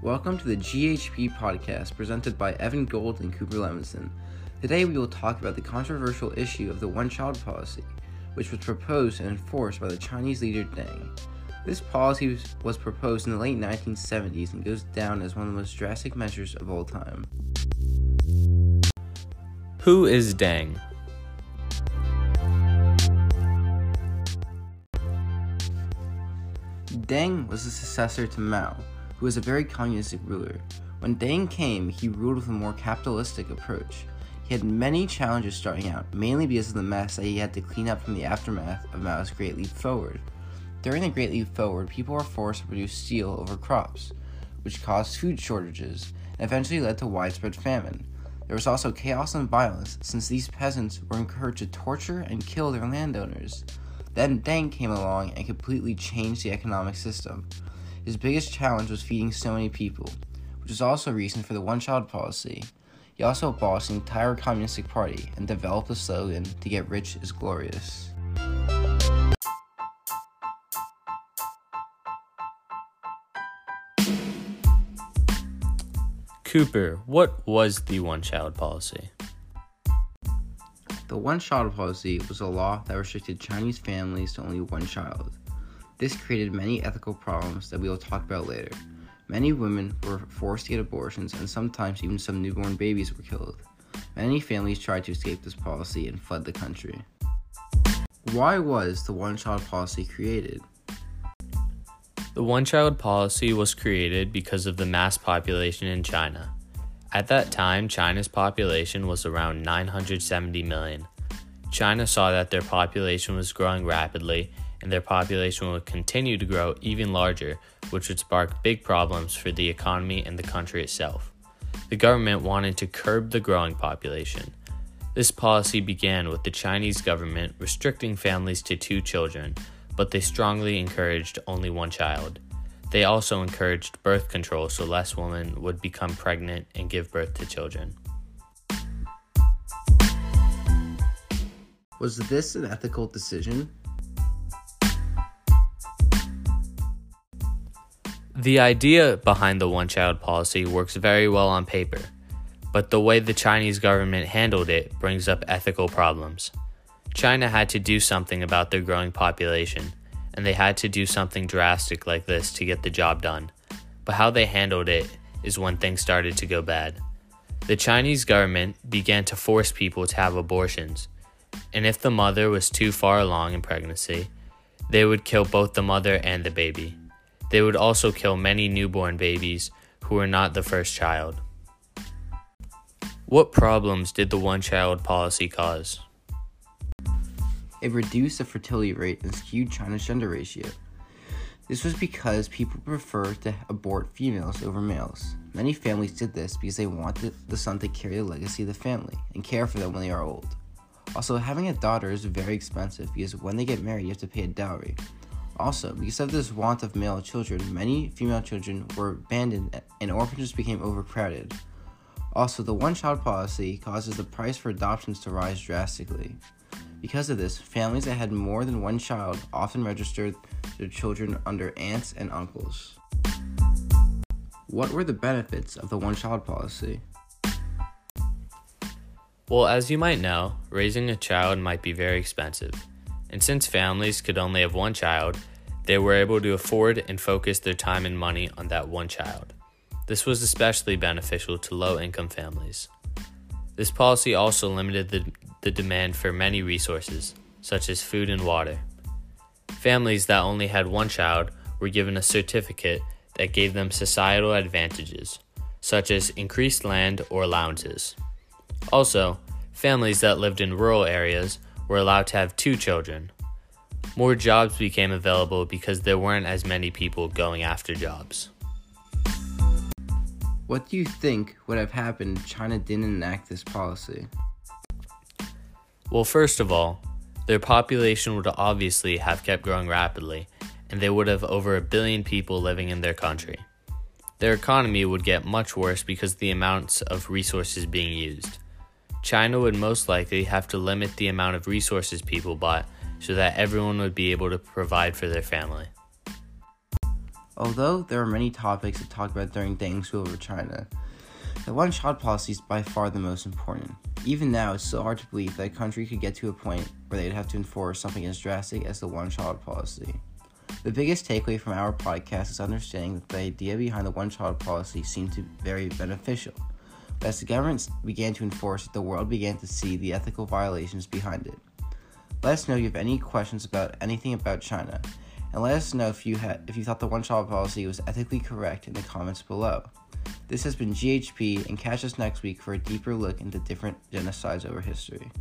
Welcome to the GHP Podcast, presented by Evan Gold and Cooper Levinson. Today we will talk about the controversial issue of the One Child Policy, which was proposed and enforced by the Chinese leader Deng. This policy was proposed in the late 1970s and goes down as one of the most drastic measures of all time. Who is Deng? Deng was the successor to Mao, who was a very communistic ruler. When Deng came, he ruled with a more capitalistic approach. He had many challenges starting out, mainly because of the mess that he had to clean up from the aftermath of Mao's Great Leap Forward. During the Great Leap Forward, people were forced to produce steel over crops, which caused food shortages and eventually led to widespread famine. There was also chaos and violence, since these peasants were encouraged to torture and kill their landowners. Then Deng came along and completely changed the economic system. His biggest challenge was feeding so many people, which is also a reason for the one-child policy. He also abolished the entire Communist Party and developed the slogan, "To get rich is glorious." Cooper, what was the one-child policy? The one-child policy was a law that restricted Chinese families to only one child. This created many ethical problems that we will talk about later. Many women were forced to get abortions, and sometimes even some newborn babies were killed. Many families tried to escape this policy and fled the country. Why was the one-child policy created? The one-child policy was created because of the mass population in China. At that time, China's population was around 970 million. China saw that their population was growing rapidly, and their population would continue to grow even larger, which would spark big problems for the economy and the country itself. The government wanted to curb the growing population. This policy began with the Chinese government restricting families to 2 children, but they strongly encouraged only 1 child. They also encouraged birth control so less women would become pregnant and give birth to children. Was this an ethical decision? The idea behind the one-child policy works very well on paper, but the way the Chinese government handled it brings up ethical problems. China had to do something about their growing population, and they had to do something drastic like this to get the job done. But how they handled it is when things started to go bad. The Chinese government began to force people to have abortions, and if the mother was too far along in pregnancy, they would kill both the mother and the baby. They would also kill many newborn babies who were not the first child. What problems did the one-child policy cause? It reduced the fertility rate and skewed China's gender ratio. This was because people prefer to abort females over males. Many families did this because they wanted the son to carry the legacy of the family and care for them when they are old. Also, having a daughter is very expensive because when they get married, you have to pay a dowry. Also, because of this want of male children, many female children were abandoned and orphanages became overcrowded. Also, the one-child policy causes the price for adoptions to rise drastically. Because of this, families that had more than 1 child often registered their children under aunts and uncles. What were the benefits of the one-child policy? Well, as you might know, raising a child might be very expensive. And since families could only have 1 child, they were able to afford and focus their time and money on that 1 child. This was especially beneficial to low-income families. This policy also limited the demand for many resources, such as food and water. Families that only had 1 child were given a certificate that gave them societal advantages, such as increased land or allowances. Also, families that lived in rural areas were allowed to have 2 children. More jobs became available because there weren't as many people going after jobs. What do you think would have happened if China didn't enact this policy? Well, first of all, their population would obviously have kept growing rapidly, and they would have over 1 billion people living in their country. Their economy would get much worse because of the amounts of resources being used. China would most likely have to limit the amount of resources people bought so that everyone would be able to provide for their family. although there are many topics to talk about during Deng's rule over China. The One Child Policy is by far the most important. Even now, it's so hard to believe that a country could get to a point where they'd have to enforce something as drastic as the One Child Policy. The biggest takeaway from our podcast is understanding that the idea behind the One Child Policy seemed to be very beneficial. As the government began to enforce it, the world began to see the ethical violations behind it. Let us know if you have any questions about anything about China, and let us know if you thought the One Child Policy was ethically correct in the comments below. This has been GHP, and catch us next week for a deeper look into different genocides over history.